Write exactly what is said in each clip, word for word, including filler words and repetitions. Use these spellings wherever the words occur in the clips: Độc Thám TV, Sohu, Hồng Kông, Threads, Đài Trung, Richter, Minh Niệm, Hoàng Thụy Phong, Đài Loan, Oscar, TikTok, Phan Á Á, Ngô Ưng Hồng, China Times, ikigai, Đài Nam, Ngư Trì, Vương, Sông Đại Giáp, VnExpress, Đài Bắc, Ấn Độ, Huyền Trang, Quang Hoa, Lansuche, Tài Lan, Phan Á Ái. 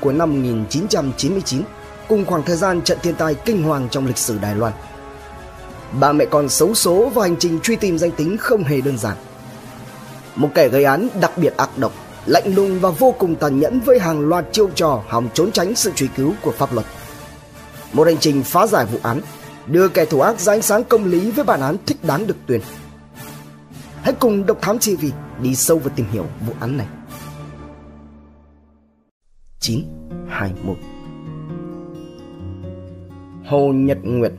Cuối năm một nghìn chín trăm chín mươi chín, cùng khoảng thời gian trận thiên tai kinh hoàng trong lịch sử Đài Loan. Ba mẹ con xấu số và hành trình truy tìm danh tính không hề đơn giản. Một kẻ gây án đặc biệt ác độc, lạnh lùng và vô cùng tàn nhẫn với hàng loạt chiêu trò hòng trốn tránh sự truy cứu của pháp luật. Một hành trình phá giải vụ án, đưa kẻ thủ ác ra ánh sáng công lý với bản án thích đáng được tuyên. Hãy cùng Độc Thám ti vi đi sâu và tìm hiểu vụ án này. chín hai một Hồ Nhật Nguyệt,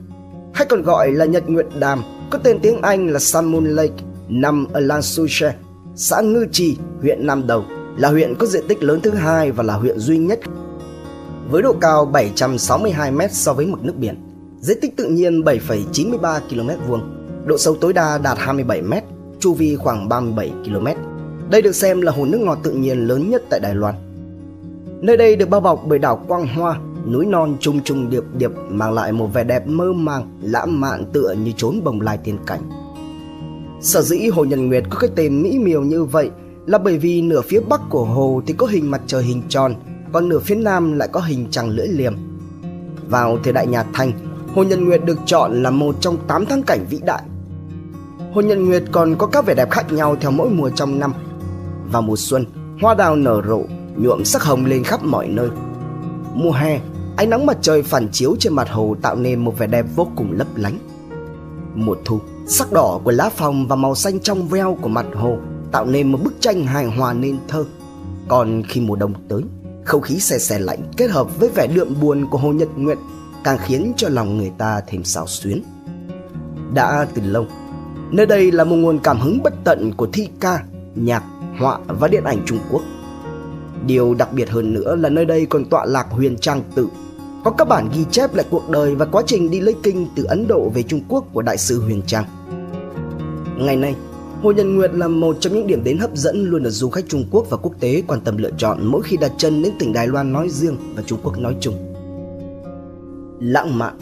hay còn gọi là Nhật Nguyệt Đàm, có tên tiếng Anh là Sun Moon Lake, nằm ở Lansuche, xã Ngư Trì, huyện Nam Đầu, là huyện có diện tích lớn thứ hai và là huyện duy nhất. Với độ cao bảy trăm sáu mươi hai mét so với mực nước biển, diện tích tự nhiên bảy phẩy chín mươi ba ki lô mét vuông, độ sâu tối đa đạt hai mươi bảy mét, chu vi khoảng ba mươi bảy ki lô mét. Đây được xem là hồ nước ngọt tự nhiên lớn nhất tại Đài Loan. Nơi đây được bao bọc bởi đảo Quang Hoa, núi non trùng trùng điệp điệp mang lại một vẻ đẹp mơ màng, lãng mạn tựa như chốn bồng lai tiên cảnh. Sở dĩ Hồ Nhật Nguyệt có cái tên mỹ miều như vậy là bởi vì nửa phía bắc của hồ thì có hình mặt trời hình tròn, còn nửa phía nam lại có hình trăng lưỡi liềm. Vào thời đại nhà Thanh, Hồ Nhật Nguyệt được chọn là một trong tám thắng cảnh vĩ đại. Hồ Nhật Nguyệt còn có các vẻ đẹp khác nhau theo mỗi mùa trong năm. Vào mùa xuân, hoa đào nở rộ, nhuộm sắc hồng lên khắp mọi nơi. Mùa hè, ánh nắng mặt trời phản chiếu trên mặt hồ tạo nên một vẻ đẹp vô cùng lấp lánh. Mùa thu, sắc đỏ của lá phong và màu xanh trong veo của mặt hồ tạo nên một bức tranh hài hòa nên thơ. Còn khi mùa đông tới, không khí se se lạnh kết hợp với vẻ đượm buồn của Hồ Nhật Nguyệt càng khiến cho lòng người ta thêm xao xuyến. Đã từ lâu, nơi đây là một nguồn cảm hứng bất tận của thi ca, nhạc, họa và điện ảnh Trung Quốc. Điều đặc biệt hơn nữa là nơi đây còn tọa lạc huyền trang tự, có các bản ghi chép lại cuộc đời và quá trình đi lấy kinh từ Ấn Độ về Trung Quốc của đại sư Huyền Trang. Ngày nay, Hồ Nhật Nguyệt là một trong những điểm đến hấp dẫn luôn được du khách Trung Quốc và quốc tế quan tâm lựa chọn mỗi khi đặt chân đến tỉnh Đài Loan nói riêng và Trung Quốc nói chung. Lãng mạn,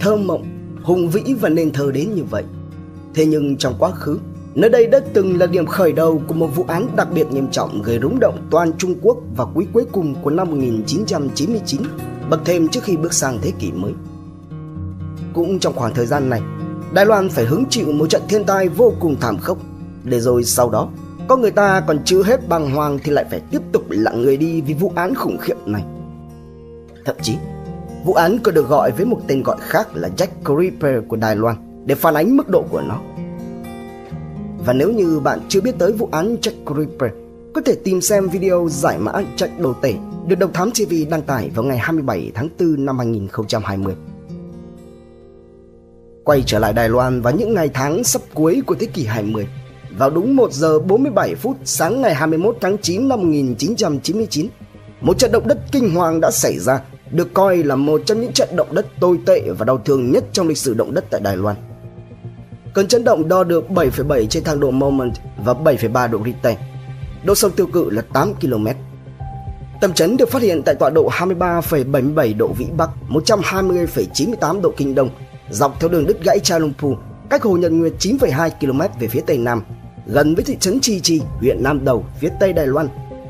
thơ mộng, hùng vĩ và nên thơ đến như vậy. Thế nhưng trong quá khứ, nơi đây đã từng là điểm khởi đầu của một vụ án đặc biệt nghiêm trọng gây rúng động toàn Trung Quốc vào quý cuối cùng của năm một nghìn chín trăm chín mươi chín, bậc thêm trước khi bước sang thế kỷ mới. Cũng trong khoảng thời gian này, Đài Loan phải hứng chịu một trận thiên tai vô cùng thảm khốc, để rồi sau đó, có người ta còn chưa hết bàng hoàng thì lại phải tiếp tục lặng người đi vì vụ án khủng khiếp này. Thậm chí, vụ án còn được gọi với một tên gọi khác là Jack Ripper của Đài Loan để phản ánh mức độ của nó. Và nếu như bạn chưa biết tới vụ án Jack Ripper, có thể tìm xem video giải mã Jack Đồ Tể được Độc Thám ti vi đăng tải vào ngày hai mươi bảy tháng tư năm hai nghìn không trăm hai mươi. Quay trở lại Đài Loan vào những ngày tháng sắp cuối của thế kỷ hai mươi, vào đúng một giờ bốn mươi bảy phút sáng ngày hai mươi mốt tháng chín năm một nghìn chín trăm chín mươi chín, một trận động đất kinh hoàng đã xảy ra, được coi là một trong những trận động đất tồi tệ và đau thương nhất trong lịch sử động đất tại Đài Loan. Cơn chấn động đo được bảy phẩy bảy trên thang độ Moment và bảy phẩy ba độ Richter. Độ sâu tiêu cự là tám ki lô mét. Tâm chấn được phát hiện tại tọa độ hai mươi ba phẩy bảy mươi bảy độ Vĩ Bắc, một trăm hai mươi phẩy chín mươi tám độ Kinh Đông, dọc theo đường đứt gãy Chai Long Pu, cách Hồ Nhật Nguyệt chín phẩy hai ki lô mét về phía tây nam, gần với thị trấn Chi Chi, huyện Nam Đầu, phía tây Đài Loan.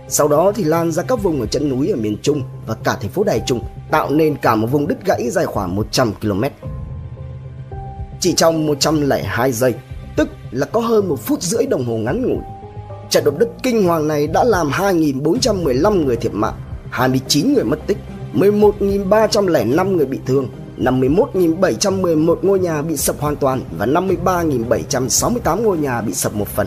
Sau đó thì lan ra các vùng ở chân núi ở miền Trung và cả thành phố Đài Trung, tạo nên cả một vùng đứt gãy dài khoảng một trăm ki lô mét. Chỉ trong một trăm lẻ hai giây, tức là có hơn một phút rưỡi đồng hồ ngắn ngủi, trận động đất kinh hoàng này đã làm hai nghìn bốn trăm mười lăm người thiệt mạng, hai mươi chín người mất tích, mười một nghìn ba trăm lẻ năm người bị thương, năm mươi mốt nghìn bảy trăm mười một ngôi nhà bị sập hoàn toàn và năm mươi ba nghìn bảy trăm sáu mươi tám ngôi nhà bị sập một phần.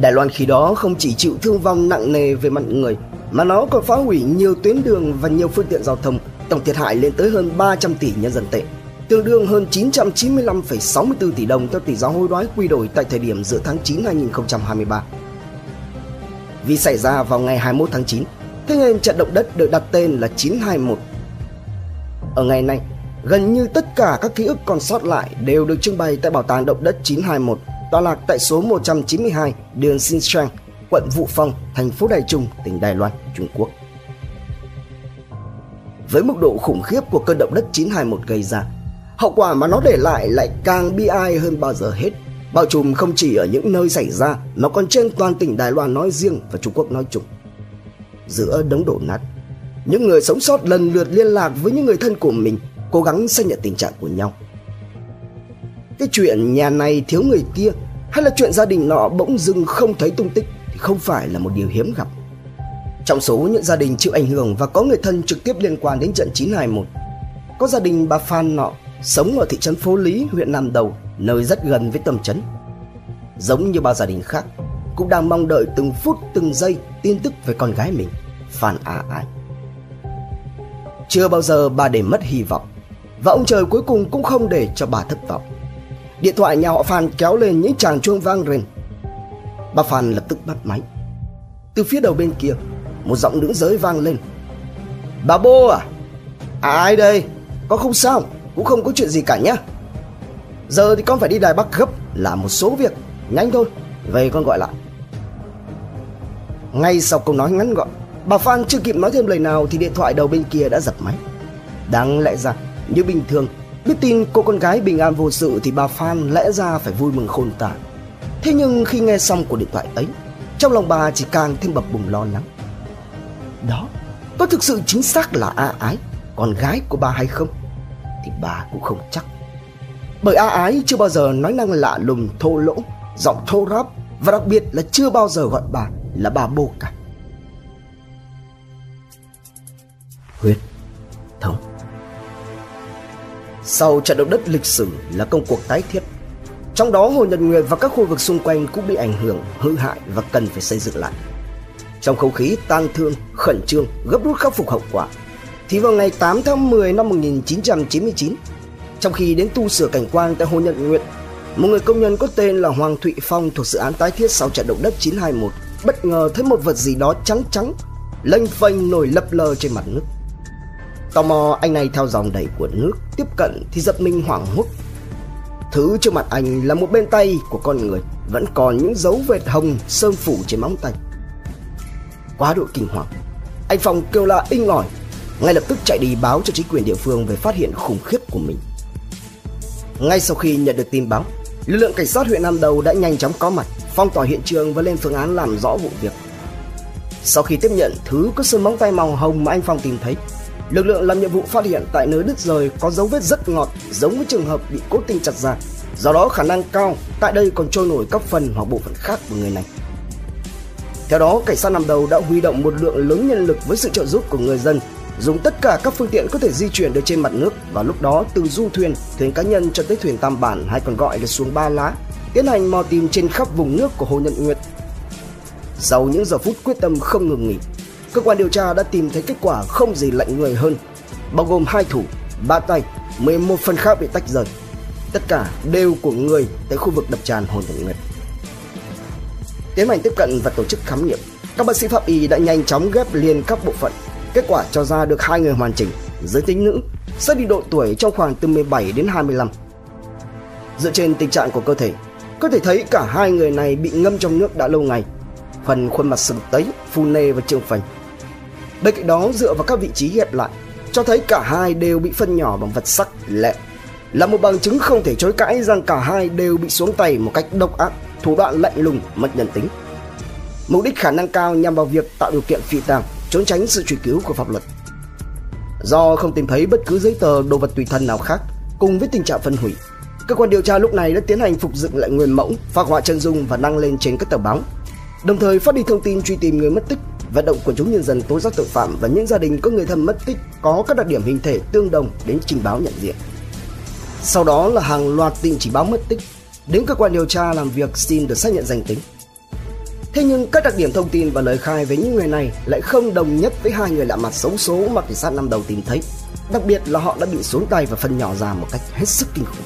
Đài Loan khi đó không chỉ chịu thương vong nặng nề về mặt người, mà nó còn phá hủy nhiều tuyến đường và nhiều phương tiện giao thông, tổng thiệt hại lên tới hơn ba trăm tỷ nhân dân tệ, tương đương hơn chín trăm chín mươi lăm phẩy sáu mươi tư tỷ đồng theo tỷ giá hối đoái quy đổi tại thời điểm giữa tháng chín năm hai nghìn không trăm hai mươi ba. Vì xảy ra vào ngày hai mươi mốt tháng chín, thế nên trận động đất được đặt tên là chín hai một. Ở ngày nay, gần như tất cả các ký ức còn sót lại đều được trưng bày tại bảo tàng động đất chín hai một, tọa lạc tại số một trăm chín mươi hai đường Xin Trang, quận Vũ Phong, thành phố Đài Trung, tỉnh Đài Loan, Trung Quốc. Với mức độ khủng khiếp của cơn động đất chín hai một gây ra, hậu quả mà nó để lại lại càng bi ai hơn bao giờ hết, bao trùm không chỉ ở những nơi xảy ra mà còn trên toàn tỉnh Đài Loan nói riêng và Trung Quốc nói chung. Giữa đống đổ nát, Những người sống sót lần lượt liên lạc với những người thân của mình, cố gắng xác nhận tình trạng của nhau. Cái chuyện nhà này thiếu người kia hay là chuyện gia đình nọ bỗng dưng không thấy tung tích thì không phải là một điều hiếm gặp. Trong số những gia đình chịu ảnh hưởng và có người thân trực tiếp liên quan đến trận chín hai mốt, có gia đình bà Phan nọ sống ở thị trấn Phố Lý, huyện Nam Đầu, nơi rất gần với tâm trấn. Giống như bao gia đình khác, cũng đang mong đợi từng phút từng giây tin tức về con gái mình, Phan Á Á. Chưa bao giờ bà để mất hy vọng, và ông trời cuối cùng cũng không để cho bà thất vọng. Điện thoại nhà họ Phan kéo lên những tràng chuông vang rền. Bà Phan lập tức bắt máy. Từ phía đầu bên kia, một giọng nữ giới vang lên. Bà Bô à? À ai đây? Con không sao, cũng không có chuyện gì cả nhá. Giờ thì con phải đi Đài Bắc gấp, làm một số việc, nhanh thôi, về con gọi lại. Ngay sau câu nói ngắn gọn, bà Phan chưa kịp nói thêm lời nào thì điện thoại đầu bên kia đã dập máy. Đáng lẽ ra, như bình thường, biết tin cô con gái bình an vô sự thì bà Phan lẽ ra phải vui mừng khôn tả. Thế nhưng khi nghe xong cuộc điện thoại ấy, trong lòng bà chỉ càng thêm bập bùng lo lắng. Đó, có thực sự chính xác là Á Ái, con gái của bà hay không? Thì bà cũng không chắc. Bởi Á Ái chưa bao giờ nói năng lạ lùng, thô lỗ, giọng thô ráp, và đặc biệt là chưa bao giờ gọi bà là bà Bô cả. Huyết thống. Sau trận động đất lịch sử là công cuộc tái thiết, trong đó Hồ Nhật Nguyệt và các khu vực xung quanh cũng bị ảnh hưởng, hư hại và cần phải xây dựng lại. Trong không khí tang thương, khẩn trương, gấp rút khắc phục hậu quả, thì vào ngày tám tháng mười năm một nghìn chín trăm chín mươi chín, trong khi đến tu sửa cảnh quan tại Hồ Nhật Nguyệt, một người công nhân có tên là Hoàng Thụy Phong thuộc dự án tái thiết sau trận động đất chín hai mốt bất ngờ thấy một vật gì đó trắng trắng, lênh phênh nổi lập lờ trên mặt nước. Tò mò, anh này theo dòng đẩy của nước tiếp cận thì giật mình hoảng hốt. Thứ trước mặt anh là một bên tay của con người vẫn còn những dấu vệt hồng sơn phủ trên móng tay. Quá độ kinh hoàng, anh Phong kêu la inh ỏi, ngay lập tức chạy đi báo cho chính quyền địa phương về phát hiện khủng khiếp của mình. Ngay sau khi nhận được tin báo, lực lượng cảnh sát huyện Nam Đầu đã nhanh chóng có mặt, phong tỏa hiện trường và lên phương án làm rõ vụ việc. Sau khi tiếp nhận thứ có sơn móng tay màu hồng mà anh Phong tìm thấy, lực lượng làm nhiệm vụ phát hiện tại nơi đứt rời có dấu vết rất ngọt, giống với trường hợp bị cố tình chặt ra. Do đó khả năng cao tại đây còn trôi nổi các phần hoặc bộ phận khác của người này. Theo đó, cảnh sát Nam Đầu đã huy động một lượng lớn nhân lực với sự trợ giúp của người dân, dùng tất cả các phương tiện có thể di chuyển được trên mặt nước, và lúc đó từ du thuyền, thuyền cá nhân cho tới thuyền tam bản hay còn gọi là xuồng ba lá, tiến hành mò tìm trên khắp vùng nước của Hồ Nhật Nguyệt. Sau những giờ phút quyết tâm không ngừng nghỉ, cơ quan điều tra đã tìm thấy kết quả không gì lạnh người hơn, bao gồm hai thủ, ba tay, mười một phần khác bị tách rời, tất cả đều của người tới khu vực đập tràn Hồ Nhật Nguyệt. Tiến hành tiếp cận và tổ chức khám nghiệm, các bác sĩ pháp y đã nhanh chóng ghép liền các bộ phận. Kết quả cho ra được hai người hoàn chỉnh, giới tính nữ, xác định độ tuổi trong khoảng từ mười bảy đến hai mươi lăm. Dựa trên tình trạng của cơ thể, có thể thấy cả hai người này bị ngâm trong nước đã lâu ngày, phần khuôn mặt sưng tấy, phù nề và trương phình. Bên cạnh đó, dựa vào các vị trí hẹp lại, cho thấy cả hai đều bị phân nhỏ bằng vật sắc lẹm, là một bằng chứng không thể chối cãi rằng cả hai đều bị xuống tay một cách độc ác, thủ đoạn lạnh lùng, mất nhân tính. Mục đích khả năng cao nhằm vào việc tạo điều kiện phi tang, trốn tránh sự truy cứu của pháp luật. Do không tìm thấy bất cứ giấy tờ, đồ vật tùy thân nào khác, cùng với tình trạng phân hủy, cơ quan điều tra lúc này đã tiến hành phục dựng lại nguyên mẫu, phác họa chân dung và đăng lên trên các tờ báo, đồng thời phát đi thông tin truy tìm người mất tích, vận động quần chúng nhân dân tố giác tội phạm và những gia đình có người thân mất tích có các đặc điểm hình thể tương đồng đến trình báo nhận diện. Sau đó là hàng loạt tin chỉ báo mất tích đến cơ quan điều tra làm việc xin được xác nhận danh tính. Thế nhưng các đặc điểm thông tin và lời khai về những người này lại không đồng nhất với hai người lạ mặt xấu số mà cảnh sát Nam Đầu tìm thấy, đặc biệt là họ đã bị xuống tay và phân nhỏ ra một cách hết sức kinh khủng.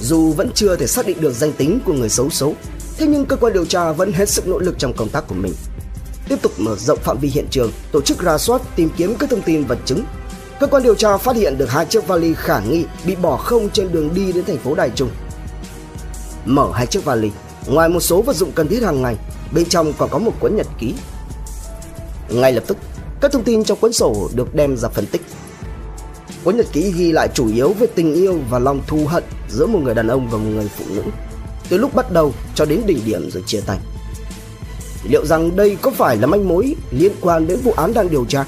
Dù vẫn chưa thể xác định được danh tính của người xấu số, thế nhưng cơ quan điều tra vẫn hết sức nỗ lực trong công tác của mình, tiếp tục mở rộng phạm vi hiện trường, tổ chức rà soát tìm kiếm các thông tin vật chứng. Cơ quan điều tra phát hiện được hai chiếc vali khả nghi bị bỏ không trên đường đi đến thành phố Đài Trung. Mở hai chiếc vali, ngoài một số vật dụng cần thiết hàng ngày, bên trong còn có một cuốn nhật ký. Ngay lập tức, các thông tin trong cuốn sổ được đem ra phân tích. Cuốn nhật ký ghi lại chủ yếu về tình yêu và lòng thù hận giữa một người đàn ông và một người phụ nữ, từ lúc bắt đầu cho đến đỉnh điểm rồi chia tay. Liệu rằng đây có phải là manh mối liên quan đến vụ án đang điều tra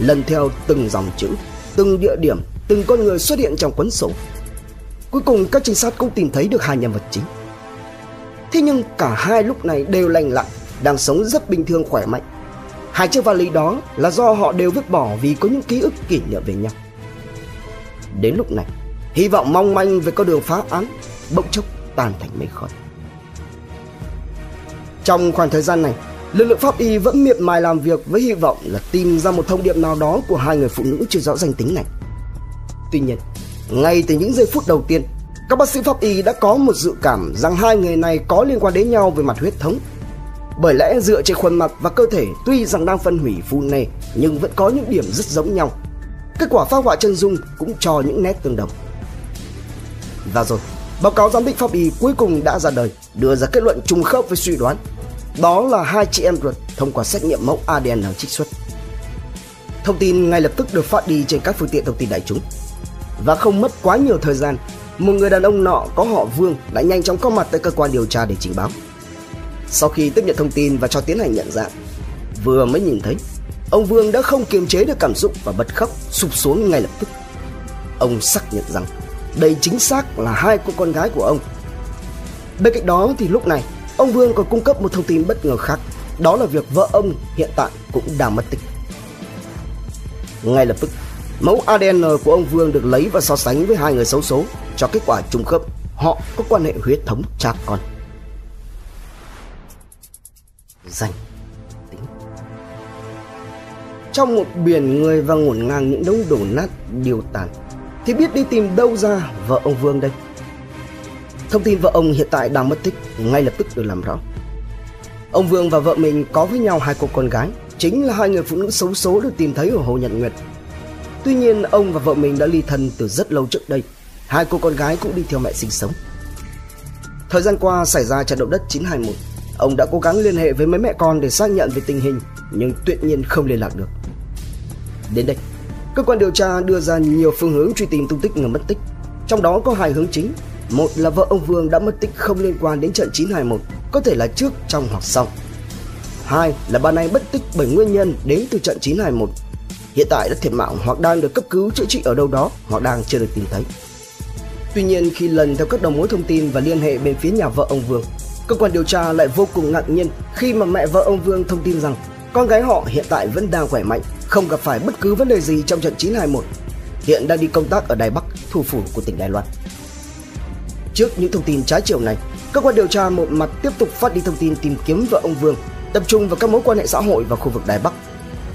lần theo từng dòng chữ, từng địa điểm, từng con người xuất hiện trong cuốn sổ. Cuối cùng các trinh sát cũng tìm thấy được hai nhân vật chính. Thế nhưng cả hai lúc này đều lành lặn, đang sống rất bình thường khỏe mạnh. Hai chiếc vali đó là do họ đều vứt bỏ vì có những ký ức kỷ niệm về nhau. Đến lúc này, hy vọng mong manh về con đường phá án bỗng chốc tan thành mây khói. Trong khoảng thời gian này, lực lượng pháp y vẫn miệt mài làm việc với hy vọng là tìm ra một thông điệp nào đó của hai người phụ nữ chưa rõ danh tính này. Tuy nhiên, ngay từ những giây phút đầu tiên, các bác sĩ pháp y đã có một dự cảm rằng hai người này có liên quan đến nhau về mặt huyết thống. Bởi lẽ dựa trên khuôn mặt và cơ thể tuy rằng đang phân hủy phù nề nhưng vẫn có những điểm rất giống nhau. Kết quả phác họa chân dung cũng cho những nét tương đồng. Và rồi, báo cáo giám định pháp y cuối cùng đã ra đời, đưa ra kết luận trùng khớp với suy đoán. Đó là hai chị em ruột thông qua xét nghiệm mẫu a đê en trích xuất. Thông tin ngay lập tức được phát đi trên các phương tiện thông tin đại chúng. Và không mất quá nhiều thời gian, một người đàn ông nọ có họ Vương đã nhanh chóng có mặt tại cơ quan điều tra để trình báo. Sau khi tiếp nhận thông tin và cho tiến hành nhận dạng, vừa mới nhìn thấy, ông Vương đã không kiềm chế được cảm xúc và bật khóc sụp xuống ngay lập tức. Ông xác nhận rằng đây chính xác là hai cô con gái của ông. Bên cạnh đó thì lúc này, ông Vương còn cung cấp một thông tin bất ngờ khác, đó là việc vợ ông hiện tại cũng đang mất tích. Ngay lập tức, mẫu a đê en của ông Vương được lấy và so sánh với hai người xấu số cho kết quả trùng khớp, họ có quan hệ huyết thống cha con. Danh tính. Trong một biển người và ngổn ngang những đống đổ nát điều tàn, thì biết đi tìm đâu ra vợ ông Vương đây? Thông tin vợ ông hiện tại đang mất tích ngay lập tức được làm rõ. Ông Vương và vợ mình có với nhau hai cô con gái, chính là hai người phụ nữ xấu số được tìm thấy ở Hồ Nhật Nguyệt. Tuy nhiên ông và vợ mình đã ly thân từ rất lâu trước đây. Hai cô con gái cũng đi theo mẹ sinh sống. Thời gian qua xảy ra trận động đất chín hai mốt, ông đã cố gắng liên hệ với mấy mẹ con để xác nhận về tình hình, nhưng tuyệt nhiên không liên lạc được. Đến đây, cơ quan điều tra đưa ra nhiều phương hướng truy tìm tung tích người mất tích. Trong đó có hai hướng chính. Một là vợ ông Vương đã mất tích không liên quan đến trận chín hai mốt, có thể là trước, trong hoặc sau. Hai là bà này mất tích bởi nguyên nhân đến từ trận chín hai mốt, hiện tại đã thiệt mạng hoặc đang được cấp cứu chữa trị ở đâu đó hoặc đang chưa được tìm thấy. Tuy nhiên khi lần theo các đầu mối thông tin và liên hệ bên phía nhà vợ ông Vương, cơ quan điều tra lại vô cùng ngạc nhiên khi mà mẹ vợ ông Vương thông tin rằng con gái họ hiện tại vẫn đang khỏe mạnh, không gặp phải bất cứ vấn đề gì trong trận chín hai mốt, hiện đang đi công tác ở Đài Bắc, thủ phủ của tỉnh Đài Loan. Trước những thông tin trái chiều này, cơ quan điều tra một mặt tiếp tục phát đi thông tin tìm kiếm vợ ông Vương, tập trung vào các mối quan hệ xã hội và khu vực Đài Bắc.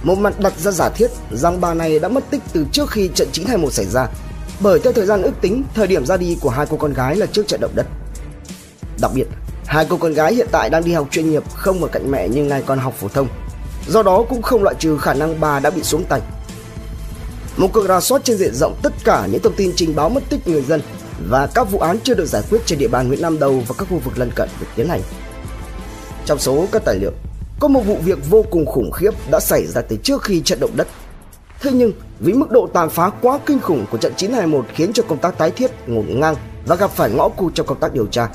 Một mặt đặt ra giả thiết rằng bà này đã mất tích từ trước khi trận chín hai mốt xảy ra, bởi theo thời gian ước tính, thời điểm ra đi của hai cô con gái là trước trận động đất. Đặc biệt, hai cô con gái hiện tại đang đi học chuyên nghiệp, không ở cạnh mẹ nhưng ngay còn học phổ thông. Do đó cũng không loại trừ khả năng bà đã bị xuống tay. Một cuộc rà soát trên diện rộng tất cả những thông tin trình báo mất tích người dân và các vụ án chưa được giải quyết trên địa bàn huyện Nam Đầu và các khu vực lân cận được tiến hành. Trong số các tài liệu, có một vụ việc vô cùng khủng khiếp đã xảy ra từ trước khi trận động đất. Thế nhưng, vì mức độ tàn phá quá kinh khủng của trận chín hai mốt khiến cho công tác tái thiết ngổn ngang và gặp phải ngõ cụt trong công tác điều tra,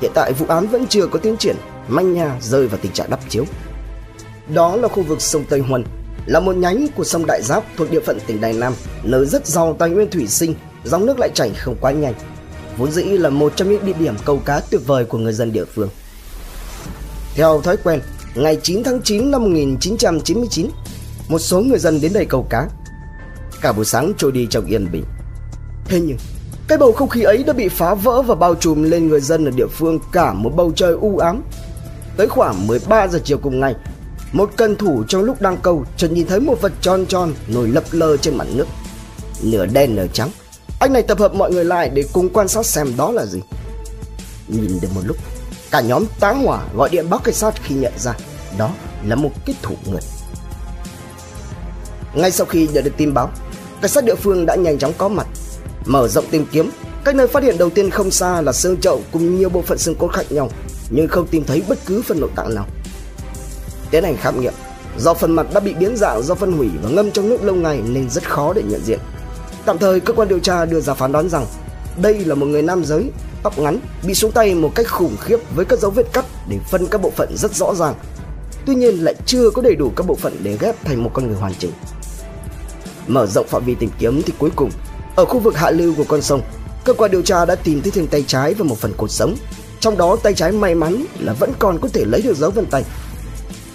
hiện tại vụ án vẫn chưa có tiến triển, manh nha rơi vào tình trạng đắp chiếu. Đó là khu vực sông Tây Huân, là một nhánh của sông Đại Giáp thuộc địa phận tỉnh Đài Nam, nơi rất giàu tài nguyên thủy sinh, dòng nước lại chảy không quá nhanh. Vốn dĩ là một trong những địa điểm câu cá tuyệt vời của người dân địa phương. Theo thói quen, ngày chín tháng chín năm một nghìn chín trăm chín mươi chín, một số người dân đến đây câu cá. Cả buổi sáng trôi đi trong yên bình. Thế nhưng, cái bầu không khí ấy đã bị phá vỡ và bao trùm lên người dân ở địa phương cả một bầu trời u ám. Tới khoảng mười ba giờ chiều cùng ngày, một cần thủ trong lúc đang câu chợt nhìn thấy một vật tròn tròn nổi lập lờ trên mặt nước, nửa đen nửa trắng. Anh này tập hợp mọi người lại để cùng quan sát xem đó là gì. Nhìn được một lúc, cả nhóm tá hỏa gọi điện báo cảnh sát khi nhận ra đó là một cái thủ người. Ngay sau khi nhận được tin báo, cảnh sát địa phương đã nhanh chóng có mặt, mở rộng tìm kiếm. Cách nơi phát hiện đầu tiên không xa là xương chậu cùng nhiều bộ phận xương cốt khác nhau, nhưng không tìm thấy bất cứ phần nội tạng nào. Tiến hành khám nghiệm, do phần mặt đã bị biến dạng do phân hủy và ngâm trong nước lâu ngày nên rất khó để nhận diện. Tạm thời cơ quan điều tra đưa ra phán đoán rằng đây là một người nam giới, tóc ngắn, bị xuống tay một cách khủng khiếp với các dấu vết cắt để phân các bộ phận rất rõ ràng. Tuy nhiên lại chưa có đầy đủ các bộ phận để ghép thành một con người hoàn chỉnh. Mở rộng phạm vi tìm kiếm thì cuối cùng, ở khu vực hạ lưu của con sông, cơ quan điều tra đã tìm thấy thêm tay trái và một phần cột sống. Trong đó tay trái may mắn là vẫn còn có thể lấy được dấu vân tay.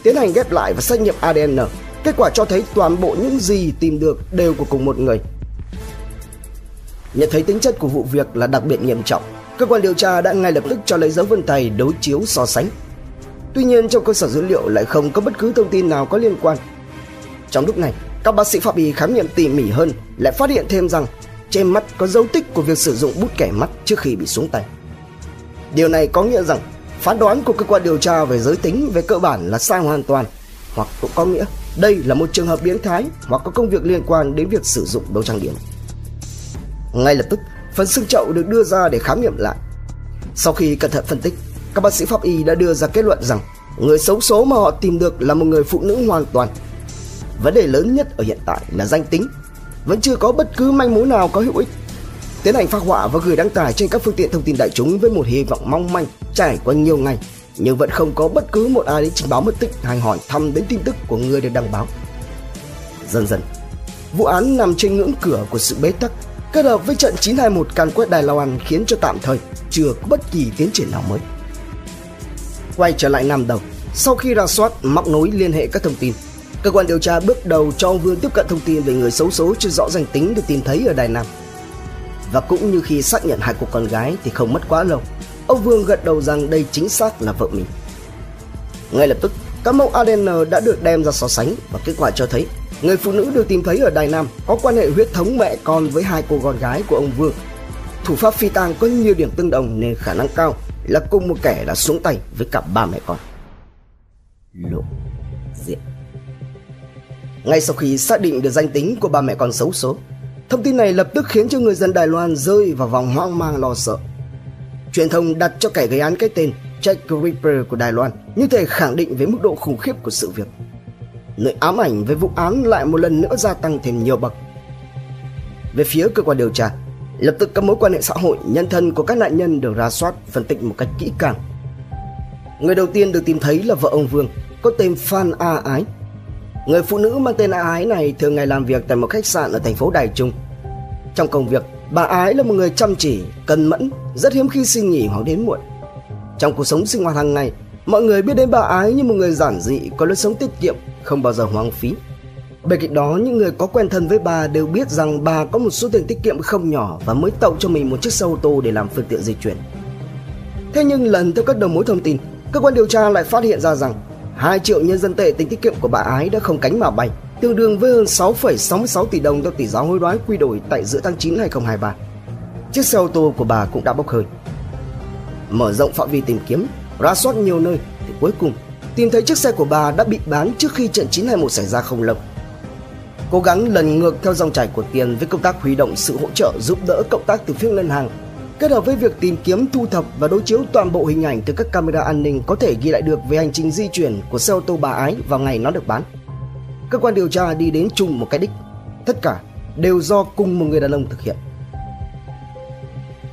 Tiến hành ghép lại và xét nghiệm a đê en, kết quả cho thấy toàn bộ những gì tìm được đều của cùng một người. Nhận thấy tính chất của vụ việc là đặc biệt nghiêm trọng, cơ quan điều tra đã ngay lập tức cho lấy dấu vân tay đối chiếu so sánh. Tuy nhiên trong cơ sở dữ liệu lại không có bất cứ thông tin nào có liên quan. Trong lúc này, các bác sĩ pháp y khám nghiệm tỉ mỉ hơn lại phát hiện thêm rằng trên mắt có dấu tích của việc sử dụng bút kẻ mắt trước khi bị xuống tay. Điều này có nghĩa rằng phán đoán của cơ quan điều tra về giới tính về cơ bản là sai hoàn toàn, hoặc cũng có nghĩa đây là một trường hợp biến thái hoặc có công việc liên quan đến việc sử dụng đồ trang điểm. Ngay lập tức, phần xương chậu được đưa ra để khám nghiệm lại. Sau khi cẩn thận phân tích, các bác sĩ pháp y đã đưa ra kết luận rằng người xấu số mà họ tìm được là một người phụ nữ hoàn toàn. Vấn đề lớn nhất ở hiện tại là danh tính, vẫn chưa có bất cứ manh mối nào có hữu ích. Tiến hành phác họa và gửi đăng tải trên các phương tiện thông tin đại chúng với một hy vọng mong manh trải qua nhiều ngày, nhưng vẫn không có bất cứ một ai đến trình báo mất tích hay hỏi thăm đến tin tức của người được đăng báo. Dần dần, vụ án nằm trên ngưỡng cửa của sự bế tắc, kết hợp với trận chín hai một càn quét Đài Loan khiến cho tạm thời chưa có bất kỳ tiến triển nào mới. Quay trở lại Nam Đầu, sau khi rà soát, móc nối liên hệ các thông tin, cơ quan điều tra bước đầu cho ông Vương tiếp cận thông tin về người xấu số chưa rõ danh tính được tìm thấy ở Đài Nam. Và cũng như khi xác nhận hai cô con gái thì không mất quá lâu, ông Vương gật đầu rằng đây chính xác là vợ mình. Ngay lập tức, các mẫu a đê en đã được đem ra so sánh và kết quả cho thấy người phụ nữ được tìm thấy ở Đài Nam có quan hệ huyết thống mẹ con với hai cô con gái của ông Vương. Thủ pháp phi tang có nhiều điểm tương đồng nên khả năng cao là cùng một kẻ đã xuống tay với cặp ba mẹ con. Lộ diện. Ngay sau khi xác định được danh tính của ba mẹ con xấu số, thông tin này lập tức khiến cho người dân Đài Loan rơi vào vòng hoang mang lo sợ. Truyền thông đặt cho kẻ gây án cái tên Jack Ripper của Đài Loan như thể khẳng định với mức độ khủng khiếp của sự việc. Nỗi ám ảnh với vụ án lại một lần nữa gia tăng thêm nhiều bậc. Về phía cơ quan điều tra, lập tức các mối quan hệ xã hội, nhân thân của các nạn nhân được rà soát, phân tích một cách kỹ càng. Người đầu tiên được tìm thấy là vợ ông Vương, có tên Phan Á Á. Người phụ nữ mang tên Á Ái này thường ngày làm việc tại một khách sạn ở thành phố Đài Trung. Trong công việc, bà Ái là một người chăm chỉ, cần mẫn, rất hiếm khi xin nghỉ hoặc đến muộn. Trong cuộc sống sinh hoạt hàng ngày, mọi người biết đến bà Ái như một người giản dị, có lối sống tiết kiệm, không bao giờ hoang phí. Bên cạnh đó, những người có quen thân với bà đều biết rằng bà có một số tiền tiết kiệm không nhỏ và mới tậu cho mình một chiếc xe ô tô để làm phương tiện di chuyển. Thế nhưng lần theo các đầu mối thông tin, cơ quan điều tra lại phát hiện ra rằng hai triệu nhân dân tệ tính tiết kiệm của bà Ái đã không cánh mà bay, tương đương với hơn sáu phẩy sáu mươi sáu tỷ đồng do tỷ giá hối đoái quy đổi tại giữa tháng chín hai nghìn không trăm hai mươi ba. Chiếc xe ô tô của bà cũng đã bốc hơi. Mở rộng phạm vi tìm kiếm, rà soát nhiều nơi thì cuối cùng tìm thấy chiếc xe của bà đã bị bán trước khi trận chín hai một xảy ra không lâu. Cố gắng lần ngược theo dòng chảy của tiền với công tác huy động sự hỗ trợ giúp đỡ cộng tác từ phía ngân hàng, kết hợp với việc tìm kiếm, thu thập và đối chiếu toàn bộ hình ảnh từ các camera an ninh có thể ghi lại được về hành trình di chuyển của xe ô tô bà Ái vào ngày nó được bán, cơ quan điều tra đi đến chung một cái đích. Tất cả đều do cùng một người đàn ông thực hiện.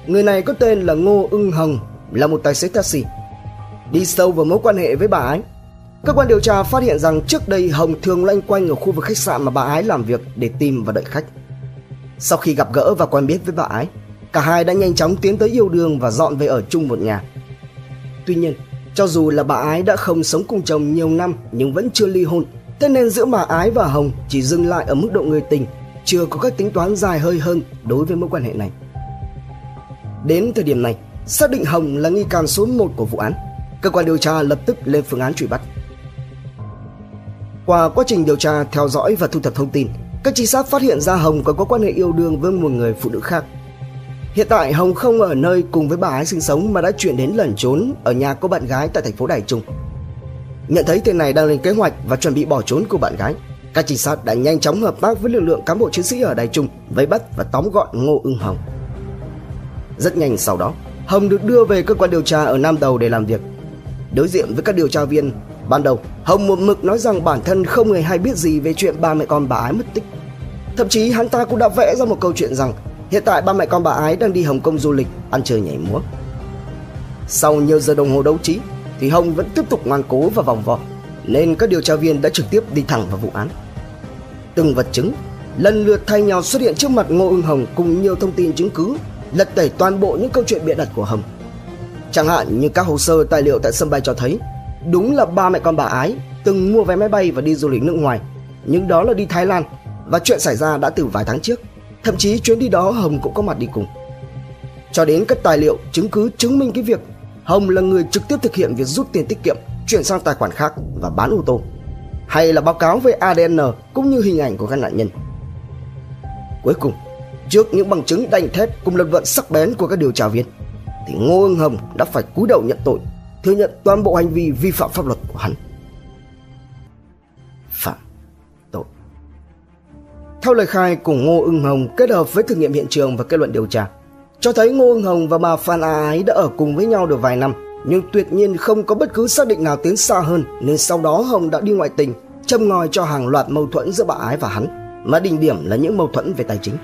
Người này có tên là Ngô Ưng Hồng, là một tài xế taxi. Đi sâu vào mối quan hệ với bà Ái, cơ quan điều tra phát hiện rằng trước đây Hồng thường loanh quanh ở khu vực khách sạn mà bà Ái làm việc để tìm và đợi khách. Sau khi gặp gỡ và quen biết với bà Ái, cả hai đã nhanh chóng tiến tới yêu đương và dọn về ở chung một nhà. Tuy nhiên, cho dù là bà Ái đã không sống cùng chồng nhiều năm nhưng vẫn chưa ly hôn, thế nên giữa bà Ái và Hồng chỉ dừng lại ở mức độ người tình, chưa có các tính toán dài hơi hơn đối với mối quan hệ này. Đến thời điểm này, xác định Hồng là nghi can số một của vụ án, cơ quan điều tra lập tức lên phương án truy bắt. Qua quá trình điều tra, theo dõi và thu thập thông tin, các trinh sát phát hiện ra Hồng còn có quan hệ yêu đương với một người phụ nữ khác. Hiện tại Hồng không ở nơi cùng với bà Ái sinh sống mà đã chuyển đến lẩn trốn ở nhà của bạn gái tại thành phố Đài Trung. Nhận thấy tên này đang lên kế hoạch và chuẩn bị bỏ trốn của bạn gái, các trinh sát đã nhanh chóng hợp tác với lực lượng cán bộ chiến sĩ ở Đài Trung vây bắt và tóm gọn Ngô Ưng Hồng. Rất nhanh sau đó, Hồng được đưa về cơ quan điều tra ở Nam Đầu để làm việc. Đối diện với các điều tra viên, ban đầu Hồng một mực nói rằng bản thân không hề hay biết gì về chuyện ba mẹ con bà Ái mất tích. Thậm chí hắn ta cũng đã vẽ ra một câu chuyện rằng hiện tại ba mẹ con bà Ái đang đi Hồng Kông du lịch, ăn chơi nhảy múa. Sau nhiều giờ đồng hồ đấu trí thì Hồng vẫn tiếp tục ngoan cố và vòng vo, nên các điều tra viên đã trực tiếp đi thẳng vào vụ án. Từng vật chứng, lần lượt thay nhau xuất hiện trước mặt Ngô Ưng Hồng cùng nhiều thông tin chứng cứ lật tẩy toàn bộ những câu chuyện bịa đặt của Hồng. Chẳng hạn như các hồ sơ tài liệu tại sân bay cho thấy đúng là ba mẹ con bà Ái từng mua vé máy bay và đi du lịch nước ngoài, nhưng đó là đi Thái Lan và chuyện xảy ra đã từ vài tháng trước. Thậm chí chuyến đi đó Hồng cũng có mặt đi cùng. Cho đến các tài liệu chứng cứ chứng minh cái việc Hồng là người trực tiếp thực hiện việc rút tiền tiết kiệm, chuyển sang tài khoản khác và bán ô tô, hay là báo cáo về a đê en cũng như hình ảnh của các nạn nhân. Cuối cùng, trước những bằng chứng đanh thép cùng lập luận sắc bén của các điều tra viên, thì Ngô Ưng Hồng đã phải cúi đầu nhận tội, thừa nhận toàn bộ hành vi vi phạm pháp luật của hắn. Phạm tội. Theo lời khai của Ngô Ưng Hồng kết hợp với thử nghiệm hiện trường và kết luận điều tra, cho thấy Ngô Ưng Hồng và bà Phan Á Ái đã ở cùng với nhau được vài năm, nhưng tuyệt nhiên không có bất cứ xác định nào tiến xa hơn, nên sau đó Hồng đã đi ngoại tình, châm ngòi cho hàng loạt mâu thuẫn giữa bà Ái và hắn, mà đỉnh điểm là những mâu thuẫn về tài chính.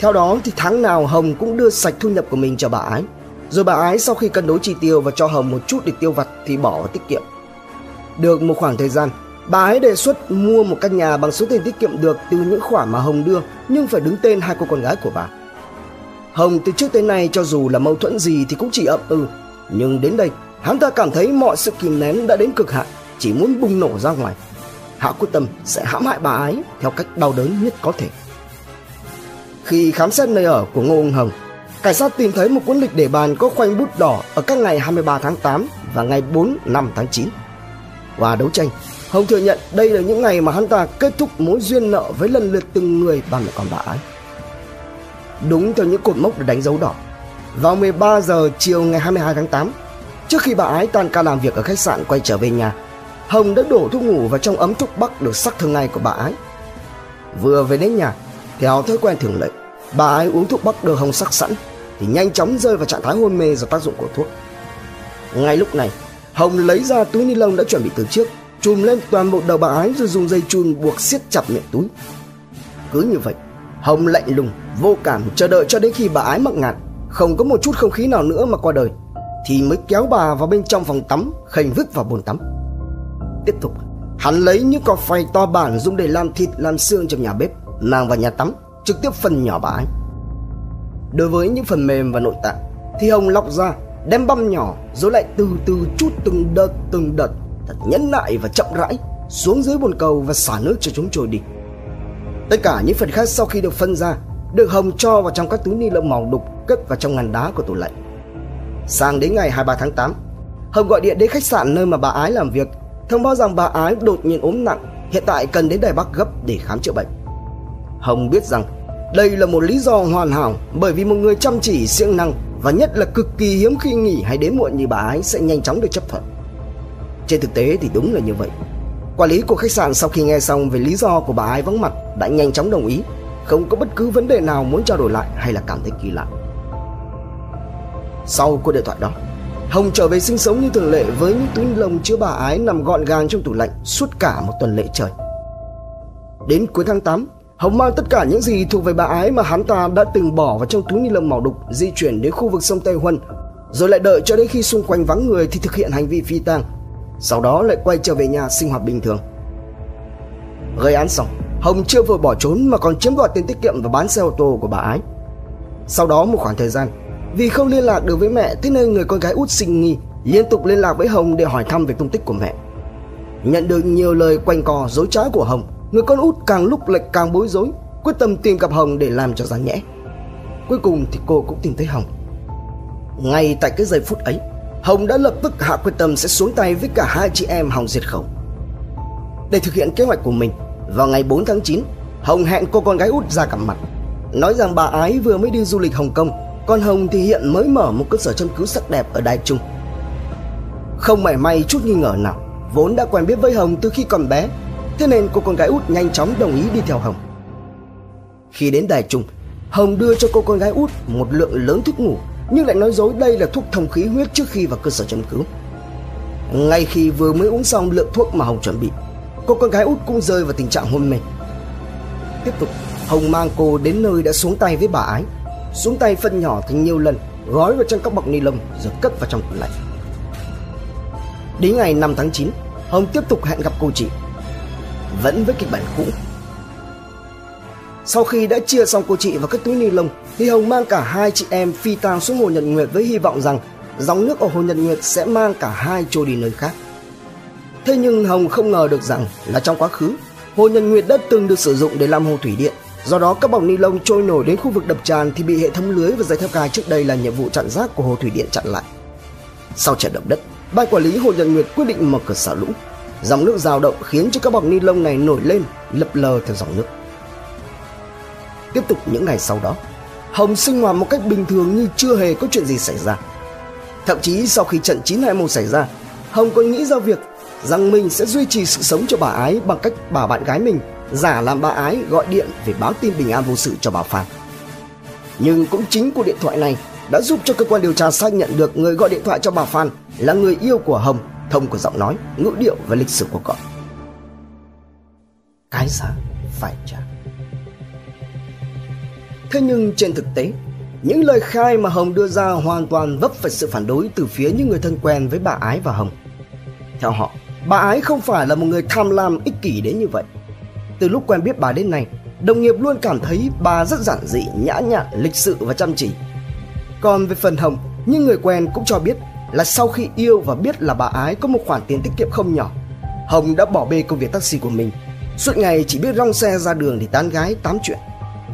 Theo đó thì tháng nào Hồng cũng đưa sạch thu nhập của mình cho bà Ái, rồi bà Ái sau khi cân đối chi tiêu và cho Hồng một chút để tiêu vặt thì bỏ vào tiết kiệm. Được một khoảng thời gian, bà Ái đề xuất mua một căn nhà bằng số tiền tiết kiệm được từ những khoản mà Hồng đưa, nhưng phải đứng tên hai cô con gái của bà. Hồng từ trước tới nay cho dù là mâu thuẫn gì thì cũng chỉ ậm ừ, nhưng đến đây hắn ta cảm thấy mọi sự kìm nén đã đến cực hạn, chỉ muốn bùng nổ ra ngoài. Hạ quyết tâm sẽ hãm hại bà Ái theo cách đau đớn nhất có thể. Khi khám xét nơi ở của Ngô Ưng Hồng, cảnh sát tìm thấy một cuốn lịch để bàn có khoanh bút đỏ ở các ngày hai mươi ba tháng tám và ngày bốn, năm tháng chín. Qua đấu tranh, Hồng thừa nhận đây là những ngày mà hắn ta kết thúc mối duyên nợ với lần lượt từng người ba mẹ con bà Ái. Đúng theo những cột mốc được đánh dấu đỏ, vào mười ba giờ chiều ngày hai mươi hai tháng tám, trước khi bà Ái tan ca làm việc ở khách sạn quay trở về nhà, Hồng đã đổ thuốc ngủ vào trong ấm thuốc bắc được sắc thường ngày của bà Ái. Vừa về đến nhà, theo thói quen thường lệ, bà Ái uống thuốc bắc được Hồng sắc sẵn thì nhanh chóng rơi vào trạng thái hôn mê do tác dụng của thuốc. Ngay lúc này, Hồng lấy ra túi ni lông đã chuẩn bị từ trước, chùm lên toàn bộ đầu bà Ái rồi dùng dây chun buộc siết chặt miệng túi. Cứ như vậy, Hồng lạnh lùng, vô cảm chờ đợi cho đến khi bà Ái mặc ngạt, không có một chút không khí nào nữa mà qua đời, thì mới kéo bà vào bên trong phòng tắm, khênh vứt vào bồn tắm. Tiếp tục, hắn lấy những cọc phay to bản dùng để làm thịt làm xương trong nhà bếp, mang vào nhà tắm, trực tiếp phân nhỏ bà Ái. Đối với những phần mềm và nội tạng thì Hồng lọc ra, đem băm nhỏ, rồi lại từ từ chút từng đợt từng đợt, thật nhẫn nại và chậm rãi xuống dưới bồn cầu và xả nước cho chúng trôi đi. Tất cả những phần khác sau khi được phân ra được Hồng cho vào trong các túi ni lông màu đục, cất vào trong ngăn đá của tủ lạnh. Sang đến ngày hai mươi ba tháng tám, Hồng gọi điện đến khách sạn nơi mà bà Ái làm việc, thông báo rằng bà Ái đột nhiên ốm nặng, hiện tại cần đến Đài Bắc gấp để khám chữa bệnh. Hồng biết rằng đây là một lý do hoàn hảo, bởi vì một người chăm chỉ siêng năng và nhất là cực kỳ hiếm khi nghỉ hay đến muộn như bà Ái sẽ nhanh chóng được chấp thuận. Trên thực tế thì đúng là như vậy. Quản lý của khách sạn sau khi nghe xong về lý do của bà Ái vắng mặt đã nhanh chóng đồng ý, không có bất cứ vấn đề nào muốn trao đổi lại hay là cảm thấy kỳ lạ. Sau cuộc điện thoại đó, Hồng trở về sinh sống như thường lệ với những túi ni lông chứa bà Ái nằm gọn gàng trong tủ lạnh suốt cả một tuần lễ trời. Đến cuối tháng tám, Hồng mang tất cả những gì thuộc về bà Ái mà hắn ta đã từng bỏ vào trong túi ni lông màu đục, di chuyển đến khu vực sông Tây Huân, rồi lại đợi cho đến khi xung quanh vắng người thì thực hiện hành vi phi tang, sau đó lại quay trở về nhà sinh hoạt bình thường. Gây án xong, Hồng chưa vừa bỏ trốn mà còn chiếm đoạt tiền tiết kiệm và bán xe ô tô của bà Ái. Sau đó một khoảng thời gian, vì không liên lạc được với mẹ, thế nên người con gái út sinh nghi liên tục liên lạc với Hồng để hỏi thăm về tung tích của mẹ. Nhận được nhiều lời quanh co dối trá của Hồng, người con út càng lúc lại càng bối rối, quyết tâm tìm gặp Hồng để làm cho ra nhẽ. Cuối cùng thì cô cũng tìm thấy Hồng. Ngay tại cái giây phút ấy, Hồng đã lập tức hạ quyết tâm sẽ xuống tay với cả hai chị em Hồng diệt khẩu. Để thực hiện kế hoạch của mình, vào ngày bốn tháng chín, Hồng hẹn cô con gái út ra gặp mặt, nói rằng bà Ái vừa mới đi du lịch Hồng Kông, còn Hồng thì hiện mới mở một cơ sở châm cứu sắc đẹp ở Đài Trung. Không mảy may chút nghi ngờ nào, vốn đã quen biết với Hồng từ khi còn bé, thế nên cô con gái út nhanh chóng đồng ý đi theo Hồng. Khi đến Đài Trung, Hồng đưa cho cô con gái út một lượng lớn thuốc ngủ, nhưng lại nói dối đây là thuốc thông khí huyết trước khi vào cơ sở châm cứu. Ngay khi vừa mới uống xong lượng thuốc mà Hồng chuẩn bị, cô con gái út cũng rơi vào tình trạng hôn mê. Tiếp tục, Hồng mang cô đến nơi đã xuống tay với bà Ái, xuống tay phân nhỏ thành nhiều lần, gói vào trong các bọc ni lông rồi cất vào trong tủ lạnh. Đến ngày năm tháng chín, Hồng tiếp tục hẹn gặp cô chị, vẫn với kịch bản cũ. Sau khi đã chia xong cô chị vào cái túi ni lông, thì Hồng mang cả hai chị em phi tang xuống Hồ Nhật Nguyệt với hy vọng rằng dòng nước ở Hồ Nhật Nguyệt sẽ mang cả hai trôi đi nơi khác. Thế nhưng Hồng không ngờ được rằng là trong quá khứ, Hồ Nhật Nguyệt đã từng được sử dụng để làm hồ thủy điện. Do đó các bóng ni lông trôi nổi đến khu vực đập tràn thì bị hệ thống lưới và dây thép gai trước đây là nhiệm vụ chặn rác của hồ thủy điện chặn lại. Sau trận động đất, ban quản lý Hồ Nhật Nguyệt quyết định mở cửa xả lũ. Dòng nước dao động khiến cho các bọc ni lông này nổi lên lập lờ theo dòng nước. Tiếp tục những ngày sau đó, Hồng sinh hoạt một cách bình thường như chưa hề có chuyện gì xảy ra. Thậm chí sau khi trận chín hai mốt xảy ra, Hồng còn nghĩ ra việc rằng mình sẽ duy trì sự sống cho bà Ái bằng cách bà bạn gái mình giả làm bà Ái gọi điện về báo tin bình an vô sự cho bà Phan. Nhưng cũng chính cuộc điện thoại này đã giúp cho cơ quan điều tra xác nhận được người gọi điện thoại cho bà Phan là người yêu của Hồng, thông qua giọng nói, ngữ điệu và lịch sử của cậu. Cái giá phải trả. Thế nhưng trên thực tế, những lời khai mà Hồng đưa ra hoàn toàn vấp phải sự phản đối từ phía những người thân quen với bà Ái và Hồng. Theo họ, bà Ái không phải là một người tham lam ích kỷ đến như vậy. Từ lúc quen biết bà đến nay, đồng nghiệp luôn cảm thấy bà rất giản dị, nhã nhặn, lịch sự và chăm chỉ. Còn về phần Hồng, những người quen cũng cho biết là sau khi yêu và biết là bà Ái có một khoản tiền tiết kiệm không nhỏ, Hồng đã bỏ bê công việc taxi của mình, suốt ngày chỉ biết rong xe ra đường để tán gái, tám chuyện.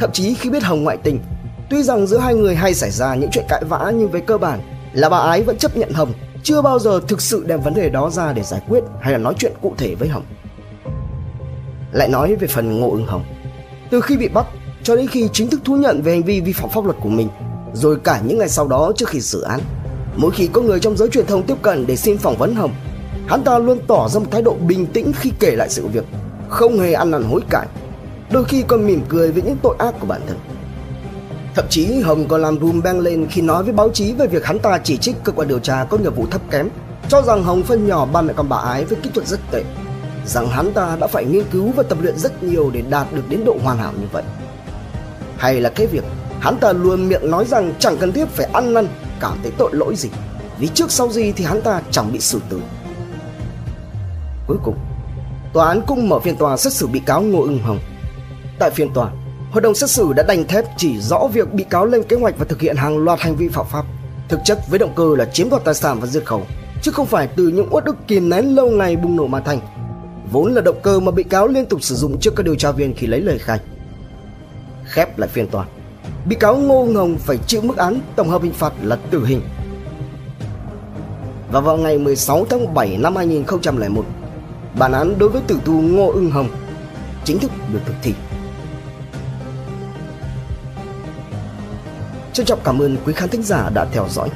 Thậm chí khi biết Hồng ngoại tình, tuy rằng giữa hai người hay xảy ra những chuyện cãi vã nhưng về cơ bản là bà Ái vẫn chấp nhận Hồng, chưa bao giờ thực sự đem vấn đề đó ra để giải quyết hay là nói chuyện cụ thể với Hồng. Lại nói về phần Ngô Ưng Hồng, từ khi bị bắt cho đến khi chính thức thú nhận về hành vi vi phạm pháp luật của mình, rồi cả những ngày sau đó trước khi xử án, mỗi khi có người trong giới truyền thông tiếp cận để xin phỏng vấn Hồng, hắn ta luôn tỏ ra một thái độ bình tĩnh khi kể lại sự việc, không hề ăn năn hối cải, đôi khi còn mỉm cười với những tội ác của bản thân. Thậm chí Hồng còn làm rùm beng lên khi nói với báo chí về việc hắn ta chỉ trích cơ quan điều tra có nghiệp vụ thấp kém, cho rằng Hồng phân nhỏ ba mẹ con bà Ái với kỹ thuật rất tệ, rằng hắn ta đã phải nghiên cứu và tập luyện rất nhiều để đạt được đến độ hoàn hảo như vậy. Hay là cái việc hắn ta luôn miệng nói rằng chẳng cần thiết phải ăn năn, cảm thấy tội lỗi gì, vì trước sau gì thì hắn ta chẳng bị xử tử. Cuối cùng, tòa án cũng mở phiên tòa xét xử bị cáo Ngô Ưng Hồng. Tại phiên tòa, hội đồng xét xử đã đành thép chỉ rõ việc bị cáo lên kế hoạch và thực hiện hàng loạt hành vi phạm pháp, thực chất với động cơ là chiếm đoạt tài sản và diệt khẩu, chứ không phải từ những uất ức kìm nén lâu ngày bùng nổ mà thành, vốn là động cơ mà bị cáo liên tục sử dụng trước các điều tra viên khi lấy lời khai. Khép lại phiên tòa, bị cáo Ngô Ưng Hồng phải chịu mức án tổng hợp hình phạt là tử hình. Và vào ngày mười sáu tháng bảy năm hai nghìn không trăm lẻ một, bản án đối với tử tù Ngô Ưng Hồng chính thức được thực thi. Trân trọng cảm ơn quý khán thính giả đã theo dõi.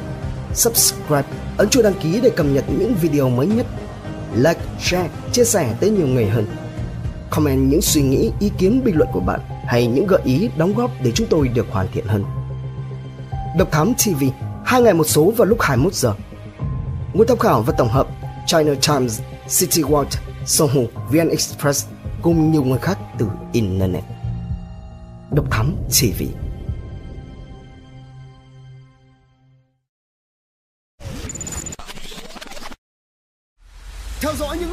Subscribe, ấn chuông đăng ký để cập nhật những video mới nhất. Like, share, chia sẻ tới nhiều người hơn. Comment những suy nghĩ, ý kiến, bình luận của bạn hay những gợi ý đóng góp để chúng tôi được hoàn thiện hơn. Độc Thám ti vi, hai ngày một số vào lúc hai mươi mốt giờ. Nguồn tham khảo và tổng hợp China Times, City Watch, Sohu, VnExpress cùng nhiều nguồn khác từ Internet. Độc Thám ti vi. Theo dõi những